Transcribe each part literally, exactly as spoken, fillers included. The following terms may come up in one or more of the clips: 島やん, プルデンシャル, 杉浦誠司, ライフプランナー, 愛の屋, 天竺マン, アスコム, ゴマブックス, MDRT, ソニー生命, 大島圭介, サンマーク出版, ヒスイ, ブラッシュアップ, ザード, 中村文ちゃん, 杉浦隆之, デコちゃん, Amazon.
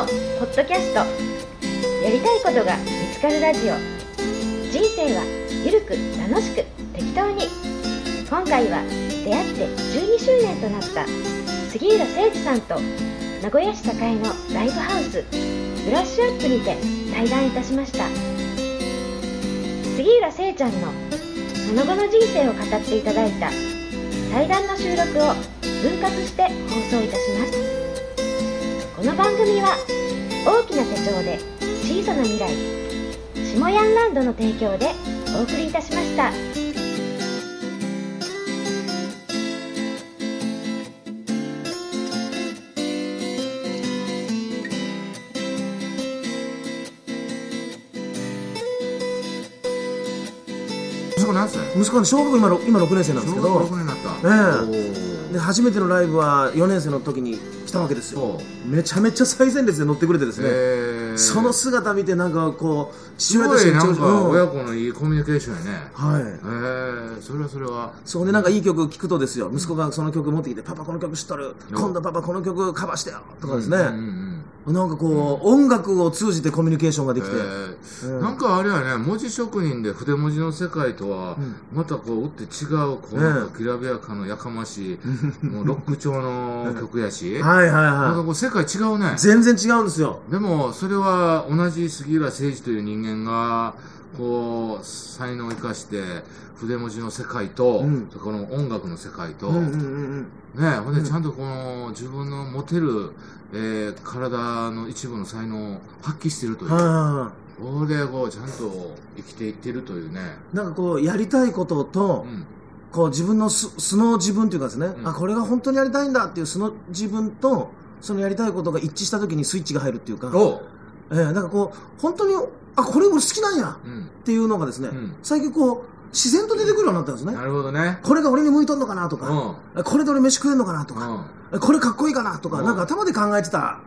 のポッドキャスト、やりたいことが見つかるラジオ。人生はゆるく楽しく適当に。今回は出会ってじゅうにしゅうねんとなった杉浦誠司さんと名古屋市栄のライブハウスブラッシュアップにて対談いたしました。杉浦誠ちゃんのその後の人生を語っていただいた対談の収録を分割して放送いたします。この番組は大きな手帳で小さな未来、下ヤンランドの提供でお送りいたしました。息子何歳？息子は小学校今ろくねん生なんですけど、ろくねんになった、ね、で初めてのライブはよねん生の時に来たわけですよ。めちゃめちゃ最前列で乗ってくれてですね、えー、その姿見てなんかこう父親としてなんか親子のいいコミュニケーションやね、はい、えー、それはそれはそこでなんかいい曲聴くとですよ、息子がその曲持ってきて、パパこの曲知っとる、今度パパこの曲カバーしてよとかですね、うんうんうん、なんかこう、うん、音楽を通じてコミュニケーションができて、えーうん、なんかあれはね、文字職人で筆文字の世界とはまたこう打って違う、こうなんかきらびやかのやかましい、えー、もうロック調の曲やし、はいはいはい、なんかこう世界違うね。全然違うんですよ。でもそれは同じ杉浦誠司という人間がこう才能を生かして筆文字の世界と、うん、この音楽の世界と、うんうんうん、ね、ほんでちゃんとこの自分の持てる、えー、体の一部の才能を発揮しているという。あーこれをちゃんと生きていってるというね。なんかこうやりたいことと、うんこう自分の素の自分というかですね、うん、あこれが本当にやりたいんだっていう素の自分とそのやりたいことが一致した時にスイッチが入るっていうか、えー、なんかこう本当にあこれ俺好きなんやっていうのがですね、うん、最近こう自然と出てくるようになったんですね、うん、なるほどね。これが俺に向いとんのかなとか、うん、これで俺飯食えんのかなとか、うん、これかっこいいかなとか、うん、なんか頭で考えてた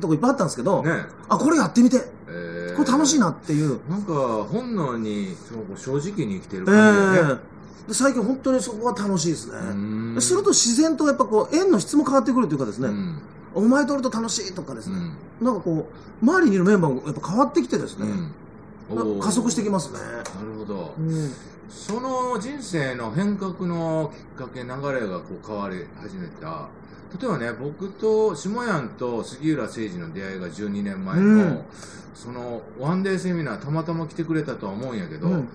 とこいっぱいあったんですけど、うんね、あこれやってみて、えー、これ楽しいなっていう、なんか本能に正直に生きてる感じでね、えーで最近本当にそこが楽しいですね。すると自然とやっぱこう縁の質も変わってくるというかですね、うん、お前とおると楽しいとかですね、うん、なんかこう周りにいるメンバーもやっぱ変わってきてですね、うん、加速してきますね。なるほど、うん、その人生の変革のきっかけ流れがこう変わり始めた。例えばね、僕と下やんと杉浦誠司の出会いがじゅうにねんまえの、うん、そのワンデーセミナーたまたま来てくれたとは思うんやけど、うん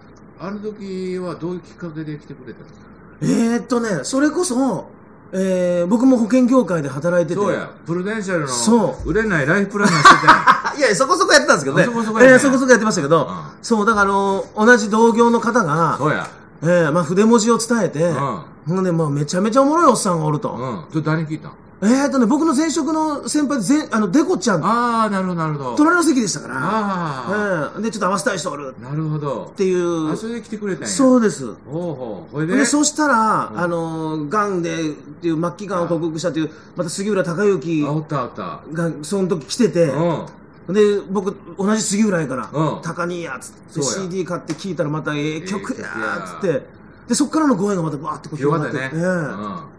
あの時はどういうきっかけで来てくれたんですか？えーっとね、それこそ、えー、僕も保険業界で働いてて、そうや、プルデンシャルの売れないライフプランナーしてたいや、そこそこやってたんですけどね、そこそこや、ねえー、そこそこやってましたけど、うん、そう、だからあの同じ同業の方が、そうや、えーまあ、筆文字を伝えて、うんんでまあ、めちゃめちゃおもろいおっさんがおると、うん、それ誰に聞いたん？えーっとね、僕の前職の先輩で、あの、デコちゃん。ああ、なるほど、なるほど。隣の席でしたから。ああ。うん。で、ちょっと合わせたい人おる。なるほど。っていう。あ、それで来てくれたんや。そうです。おうほう。これで。で、そしたら、あの、癌で、っていう末期癌を克服したという、また杉浦隆之。あ、おったおった。が、その時来てて。うん。で、僕、同じ杉浦やから。うん。高にや、つって。シーディー 買って聴いたらまたええ曲や、つって。で、そっからのご縁がまたバーってこう広がって。広がったね。うん。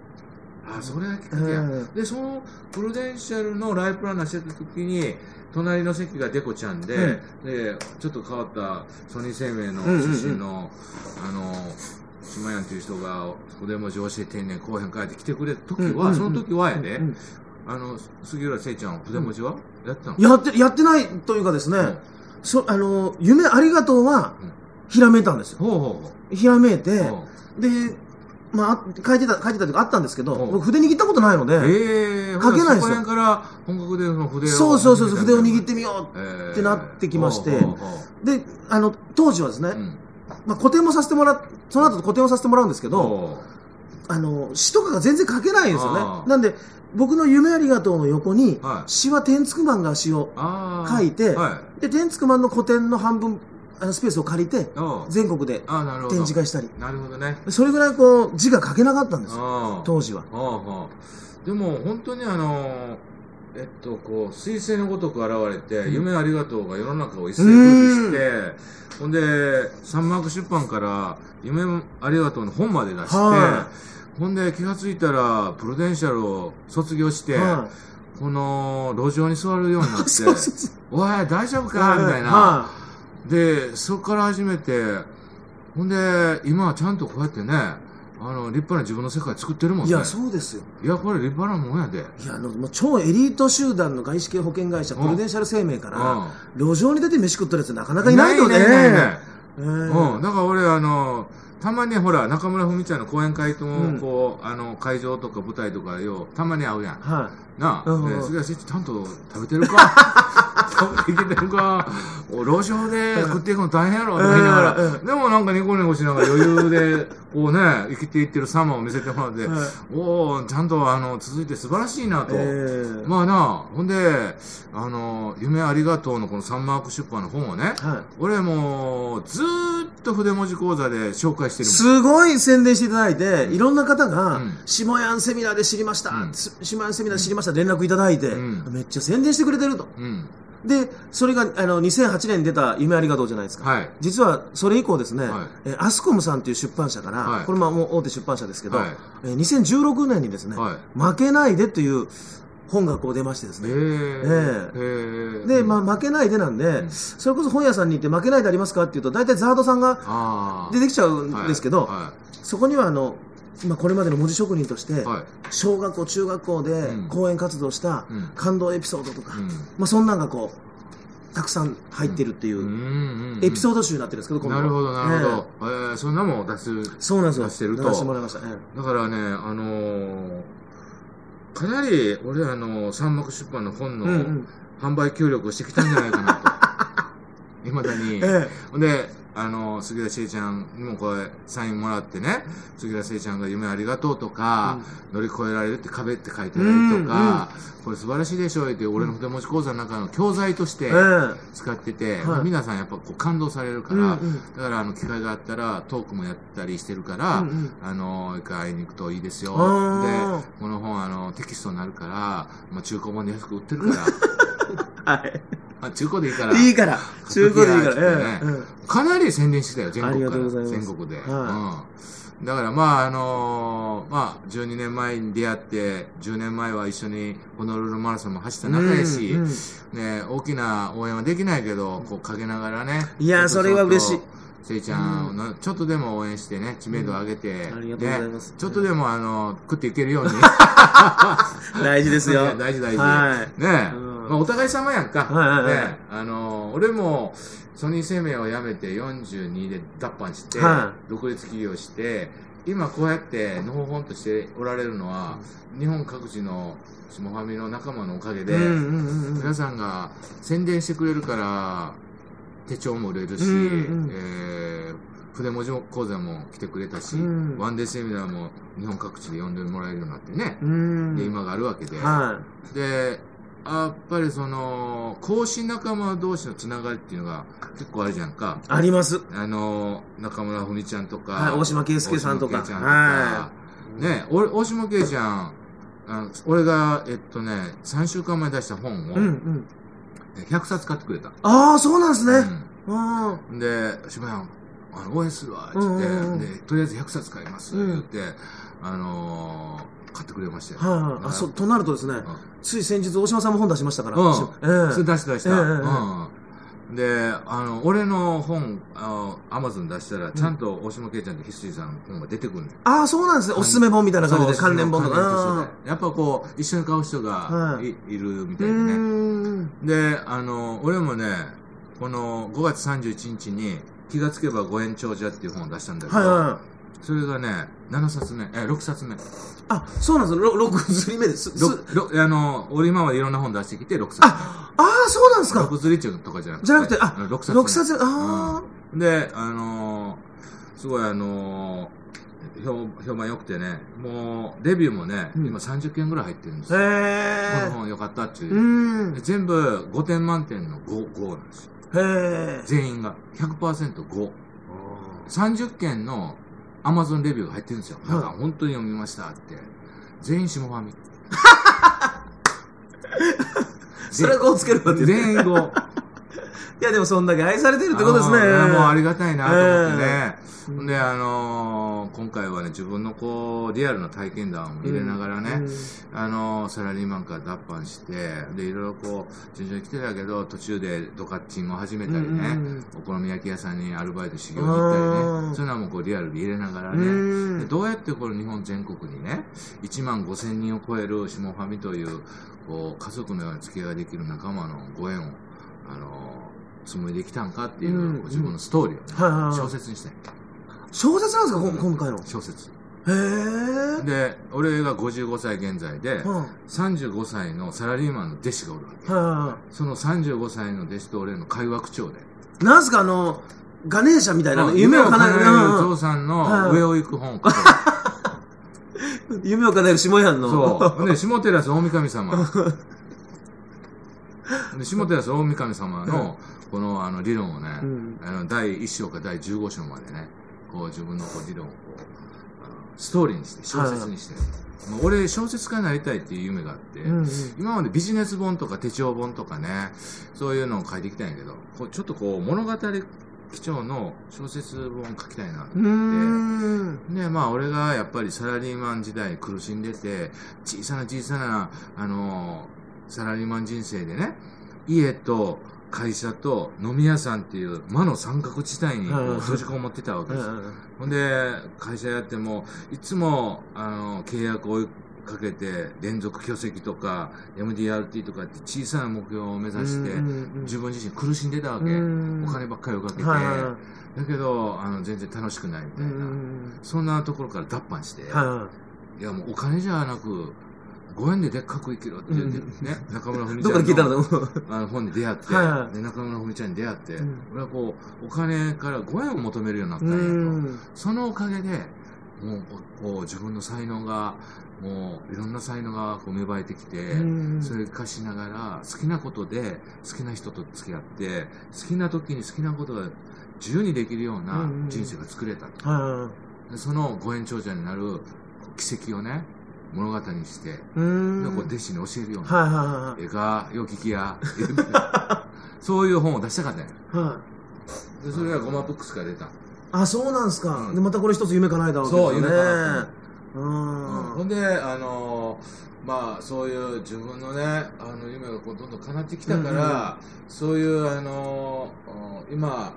ああそれはきっかけや、えー、でそのプルデンシャルのライフプランナーしてた時に隣の席がデコちゃん で,、うん、でちょっと変わったソニー生命の出身の島やんという人が筆文字を教えてんねん後編書いて来てくれた時は、うんうんうん、その時はやで、うんうん、あの杉浦聖ちゃん筆文字は、うん、やってたの？やって、やってないというかですね、うん、そあの夢ありがとうはひらめいたんですよ、うん、ほうほうほうひらめいて、うん、でまあ、書いてた、書いてたとかあったんですけど、僕筆握ったことないので、えー、書けないんですよ。そこら辺から本格でその筆を。そうそうそう、筆を握ってみようってなってきまして、えー、で、あの、当時はですね、うん、まあ、個展もさせてもらう、その後個展をさせてもらうんですけど、あの、詩とかが全然書けないんですよね。なんで、僕の夢ありがとうの横に、はい、詩は天竺マンが詩を書いて、はい、で、天竺マンの個展の半分、あのスペースを借りて全国で展示会したり、なるほどね、それぐらいこう字が書けなかったんですよ当時は。ああでも本当にあのえっとこう彗星のごとく現れて、うん、夢ありがとうが世の中を一斉にして、ほんでサンマーク出版から夢ありがとうの本まで出して、ほんで気がついたらプルデンシャルを卒業して、はい、この路上に座るようになってそうそうそう、おい大丈夫かみたいな、はあ、でそこから始めて、ほんで今はちゃんとこうやってね、あの立派な自分の世界作ってるもんね。いやそうですよ。いやこれ立派なもんやで。いやあのもう超エリート集団の外資系保険会社プルデンシャル生命から路上に出て飯食ってるやつなかなかいないよね。ないないない、えー、うんだから俺あのたまにほら中村文ちゃんの講演会ともこう、うん、あの会場とか舞台とかよたまに会うやん、はい、なあ、うんうん、それはちゃんと食べてるか食べてきてるか路上で食っていくの大変やろと思いながら、えー、でもなんかニコニコしながら余裕でこうね生きていってる様を見せてもらって、はい、おおちゃんとあの続いて素晴らしいなと、えー、まあなあほんであの夢ありがとうのこのサンマーク出版の本をね、はい、俺もうずーっと筆文字講座で紹介してるもん。すごい宣伝していただいて、うん、いろんな方が、うん、下屋セミナーで知りました、うん、下屋セミナーで知りました、うん、連絡いただいて、うん、めっちゃ宣伝してくれてると、うんでそれがあのにせんはちねんに出た夢ありがとうじゃないですか、はい、実はそれ以降ですね、はい、えアスコムさんという出版社から、はい、これももう大手出版社ですけど、はい、えにせんじゅうろくねんにですね、はい、負けないでという本がこう出ましてですね、えーえー、で、まあ、負けないでなんで、うん、それこそ本屋さんに行って負けないでありますかっていうと大体ザードさんが出てきちゃうんですけど、はいはい、そこにはあの今これまでの文字職人として小学校中学校で講演活動した感動エピソードとか、うんうんまあ、そんなんがこうたくさん入ってるっていうエピソード集になってるんですけど、今度なるほどなるほど、えーえー、そんなもん出すそうなんですよ、出してると出してもらいました、えー、だからね、あのー、かなり俺らの三幕出版の本の販売協力をしてきたんじゃないかなといま、うんうん、だに、えー、であの杉田聖ちゃんにもこれサインもらってね、杉田聖ちゃんが夢ありがとうとか、うん、乗り越えられるって壁って書いてあるとか、うんうん、これ素晴らしいでしょって俺の筆文字講座の中の教材として使ってて、うんまあ、皆さんやっぱこう感動されるから、うんうん、だからあの機会があったらトークもやったりしてるから、うんうん、あの一回会いに行くといいですよ、うん、でこの本あのテキストになるから、まあ、中古本で安く売ってるからはいあ中古でいいからいいから中古でいいから、ねええうん、かなり宣伝してたよ全国から全国で、はいうん、だからまああのー、まあじゅうにねんまえに出会ってじゅうねんまえは一緒にホノルルマラソンも走った仲やし、うんうんね、大きな応援はできないけどこう陰ながらね、いやそれは嬉しい、せいちゃんのちょっとでも応援してね、知名度を上げて、うん、ありがとうございます、ね、ちょっとでもあの食っていけるように大事ですよ大事大事、はい、ねえ、うんまあ、お互い様やんか、はいはいはいね、あのー、俺もソニー生命を辞めてよんじゅうにで脱藩して、はい、独立起業して今こうやってのほほんとしておられるのは、うん、日本各地の下ファミの仲間のおかげで、うんうんうんうん、皆さんが宣伝してくれるから手帳も売れるし、うんうんえー、筆文字講座も来てくれたし、うん、ワンデーセミナーも日本各地で呼んでもらえるようになってね、うん、で今があるわけで、はい、でやっぱりその講師仲間同士のつながりっていうのが結構あるじゃんか。あります。あの中村文ちゃんとか、はい、大島圭介さんとか、大島圭ちゃんとか、はい、ね、俺大島圭ちゃん、あの俺がえっとねさんしゅうかんまえ出した本を、うんうん、ひゃくさつ買ってくれた。ああそうなんですね。うん、で島やんあの応援するわって言って、うんうんうん、でとりあえずひゃくさつ買いますって言って、うん、あのー。買ってくれましたよ、はあはあ、あそうとなるとですね、うん、つい先日大島さんも本出しましたから、うんえー、それ出した出した、えーうん、であの俺の本あの Amazon 出したらちゃんと大島圭ちゃんとヒスイさんの本が出てくるんで、うん、ああそうなんですね、おすすめ本みたいな感じで関連本とかやっぱこう一緒に買う人が い,、はい、いるみたいでね、うんであの俺もねこのごがつさんじゅういちにちに気がつけばご縁長者っていう本を出したんだけど、はいはい、それがね、ななさつめ、え、ろくさつめ。あ、そうなんですよ、ろくずりめです。ろく、あの、俺今までいろんな本出してきてろくさつめ。あ、あー、そうなんですか。ろくずり中とかじゃなくて。じゃなくて、あ、ろくさつめ。ろくさつめ、あー、うん。で、あのー、すごいあのー、評、評判良くてね、もう、レビューもね、うん、今さんじゅっけんぐらい入ってるんですよ。へー。この本良かったっていう。うん。で全部ごてん満点のご、ごなんですよ。へー。全員が ひゃくパーセントご。さんじゅっけんのアマゾンレビューが入ってるんですよ。だから本当に読みましたって。全員下ファミ。それをつけるわけですね。全員語。いやでもそんだけ愛されてるってことですね。あもうありがたいなと思ってね、えー、であのー、今回はね自分のこうリアルな体験談を入れながらね、うんうん、あのー、サラリーマンから脱藩してでいろいろこう順調に来てたけど途中でドカッチンを始めたりね、うん、お好み焼き屋さんにアルバイト修行に行ったりね、そういうのはもうこうリアルに入れながらね、うん、でどうやってこの日本全国にねいちまんごせんにんを超える下ファミというこう家族のような付き合いができる仲間のご縁をあの紡いできたんかっていう、うん、自分のストーリーを、ね、はいはい、小説にしたい。小説なんですか、うん、今回の小説。へえ。で俺がごじゅうごさい現在で、うん、さんじゅうごさいのサラリーマンの弟子がおるわけ、はいはいはい、そのさんじゅうごさいの弟子と俺の会話口調でなんすかあのガネーシャみたいなの夢を叶えるお父さんの上を行く本を書く、はいはい、夢を叶える下屋のそうで下寺大神様で下寺大神様のこのあの理論をね、うん、あのだいいっ章からだいじゅうご章までねこう自分のこう理論をこうストーリーにして小説にして、はい、もう俺小説家になりたいっていう夢があって、うんうん、今までビジネス本とか手帳本とかねそういうのを書いてきたんやけどこうちょっとこう物語基調の小説本書きたいなと思ってで、まあ、俺がやっぱりサラリーマン時代苦しんでて小さな小さなあのサラリーマン人生でね家と会社と飲み屋さんっていう魔の三角地帯に閉じこもってたわけですよ。ほんで会社やってもいつもあの契約を追いかけて連続巨石とか エムディーアールティー とかって小さな目標を目指して自分自身苦しんでたわけ。お金ばっかり追いかけてだけどあの全然楽しくないみたいなそんなところから脱藩していやもうお金じゃなくご縁ででっかく生きろって言ってね、うん、中村文ちゃん の, あの本に出会って、はいはい、で中村文ちゃんに出会って、うん、俺はこうお金からご縁を求めるようになったんやと、うん、そのおかげでもうこう自分の才能がもういろんな才能がこう芽生えてきて、うん、それを活かしながら好きなことで好きな人と付き合って好きな時に好きなことが自由にできるような人生が作れたと、うん、でそのご縁長者になる奇跡をね物語にしてうん弟子に教えるような絵がよききやそういう本を出したかったんや、はい、でそれがゴマブックスから出た。あ、そうなんですか、うん、でまたこれ一つ夢叶えたわけですね。そう夢叶えた、うんうん、ほんであのー、まあそういう自分のねあの夢がこうどんどん叶ってきたから、うん、そういうあのー、今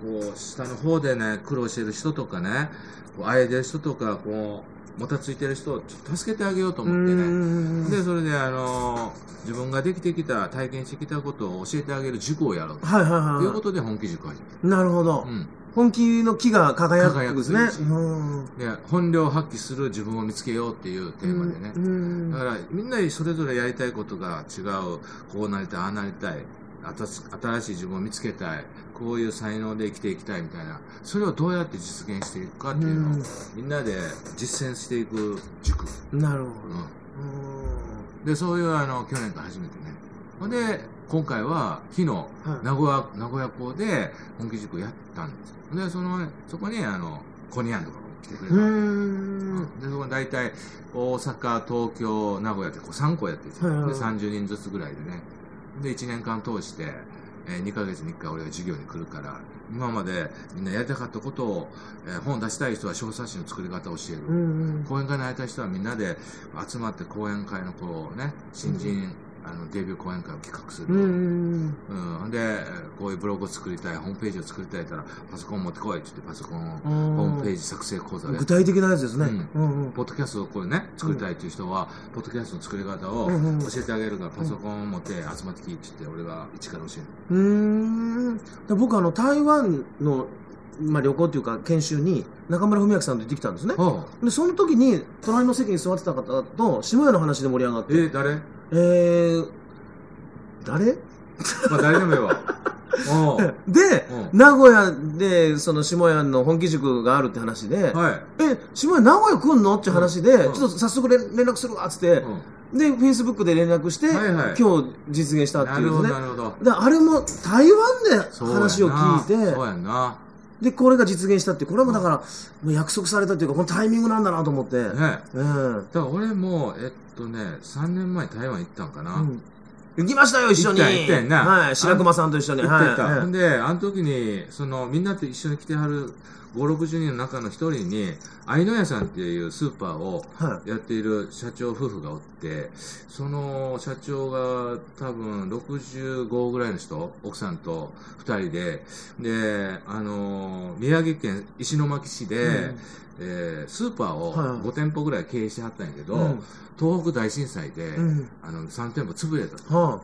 こう下の方でね苦労してる人とかねこうあえてる人とかこうもたついてる人をちょっと助けてあげようと思ってねでそれであの自分ができてきた体験してきたことを教えてあげる塾をやろうと、はいはいはいはい、いうことで本気塾を始めた。なるほど、うん、本気の気が輝くんですね。で本領発揮する自分を見つけようっていうテーマでねだからみんなそれぞれやりたいことが違うこうなりたいああなりたい新しい自分を見つけたいこういう才能で生きていきたいみたいなそれをどうやって実現していくかっていうのを、うん、みんなで実践していく塾。なるほど、うん、でそういうあの去年から初めてねで今回は昨日名古屋、はい、名古屋校で本気塾をやったんですよ。でその、ね、そこにあのコニアンとかも来てくれたん、うん、でそこに大体大阪東京名古屋ってこうさんこやってるんですよ、はいはいはい、でさんじゅうにんずつぐらいでねでいちねんかん通して、えー、にかげつにいっかい俺が授業に来るから今までみんなやりたかったことを、えー、本出したい人は小冊子の作り方を教える、うんうん、講演会になりたい人はみんなで集まって講演会のこうね新人、うん、あのデビュー講演会を企画する、うんうん、でこういうブログを作りたいホームページを作りたいからパソコン持ってこいって言ってパソコンホームページ作成講座で具体的なやつですね、うんうんうん、ポッドキャストをこれね作りたいっていう人は、うん、ポッドキャストの作り方を教えてあげるからパソコンを持って集まってきいって言って俺が一から教える、うん、うーん僕あの台湾の、まあ、旅行というか研修に中村文明さんと行ってきたんですね。でその時に隣の席に座ってた方と下屋の話で盛り上がってえー、誰えー、誰まあ誰でもいいわで、うん、名古屋でその下屋の本気塾があるって話で、はい、え下屋名古屋来んのって話で、うん、ちょっと早速連絡するわっつって、うん、でフェイスブックで連絡して、はいはい、今日実現したっていうね。なるほどなるほど。だあれも台湾で話を聞いてそうやな、そうやなでこれが実現したってこれもだから、うん、もう約束されたというかこのタイミングなんだなと思って、ねうん、だから俺もえっとねさんねんまえ台湾行ったんかな、うん、行きましたよ、一緒に。はい、白熊さんと一緒に。はい。で、あの時に、その、みんなと一緒に来てはるごじゅう、ろくじゅうにんの中の一人に、愛の屋さんっていうスーパーをやっている社長夫婦がおって、その社長が多分ろくじゅうごぐらいの人、奥さんとふたりで、で、あの、宮城県石巻市で、うんえー、スーパーをごてんぽぐらい経営してはったんやけど、うん、東北大震災で、うん、あのさんてんぽ潰れたと、は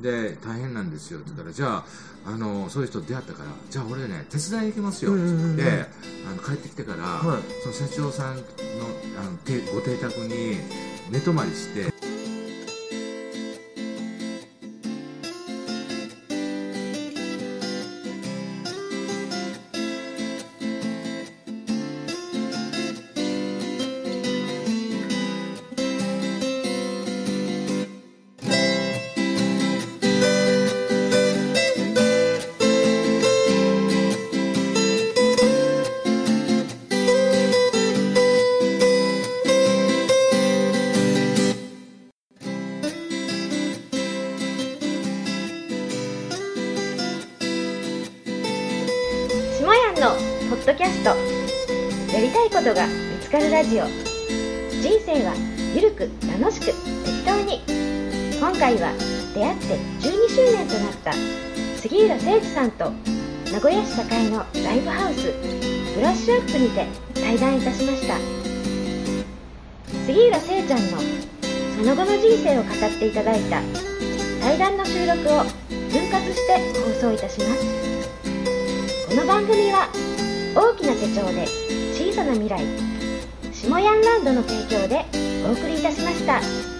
あ、で大変なんですよって言ったら、じゃあ、あのそういう人出会ったから、じゃあ俺ね手伝いに行きますよって言って、あの帰ってきてから、はい、その社長さんの、あのてご邸宅に寝泊まりして、ポッドキャスト、やりたいことが見つかるラジオ。人生はゆるく楽しく適当に。今回は出会ってじゅうにしゅうねんとなった杉浦誠司さんと名古屋市栄のライブハウスブラッシュアップにて対談いたしました。杉浦誠ちゃんのその後の人生を語っていただいた対談の収録を分割して放送いたします。この番組は大きな手帳で小さな未来、下ヤンランドの提供でお送りいたしました。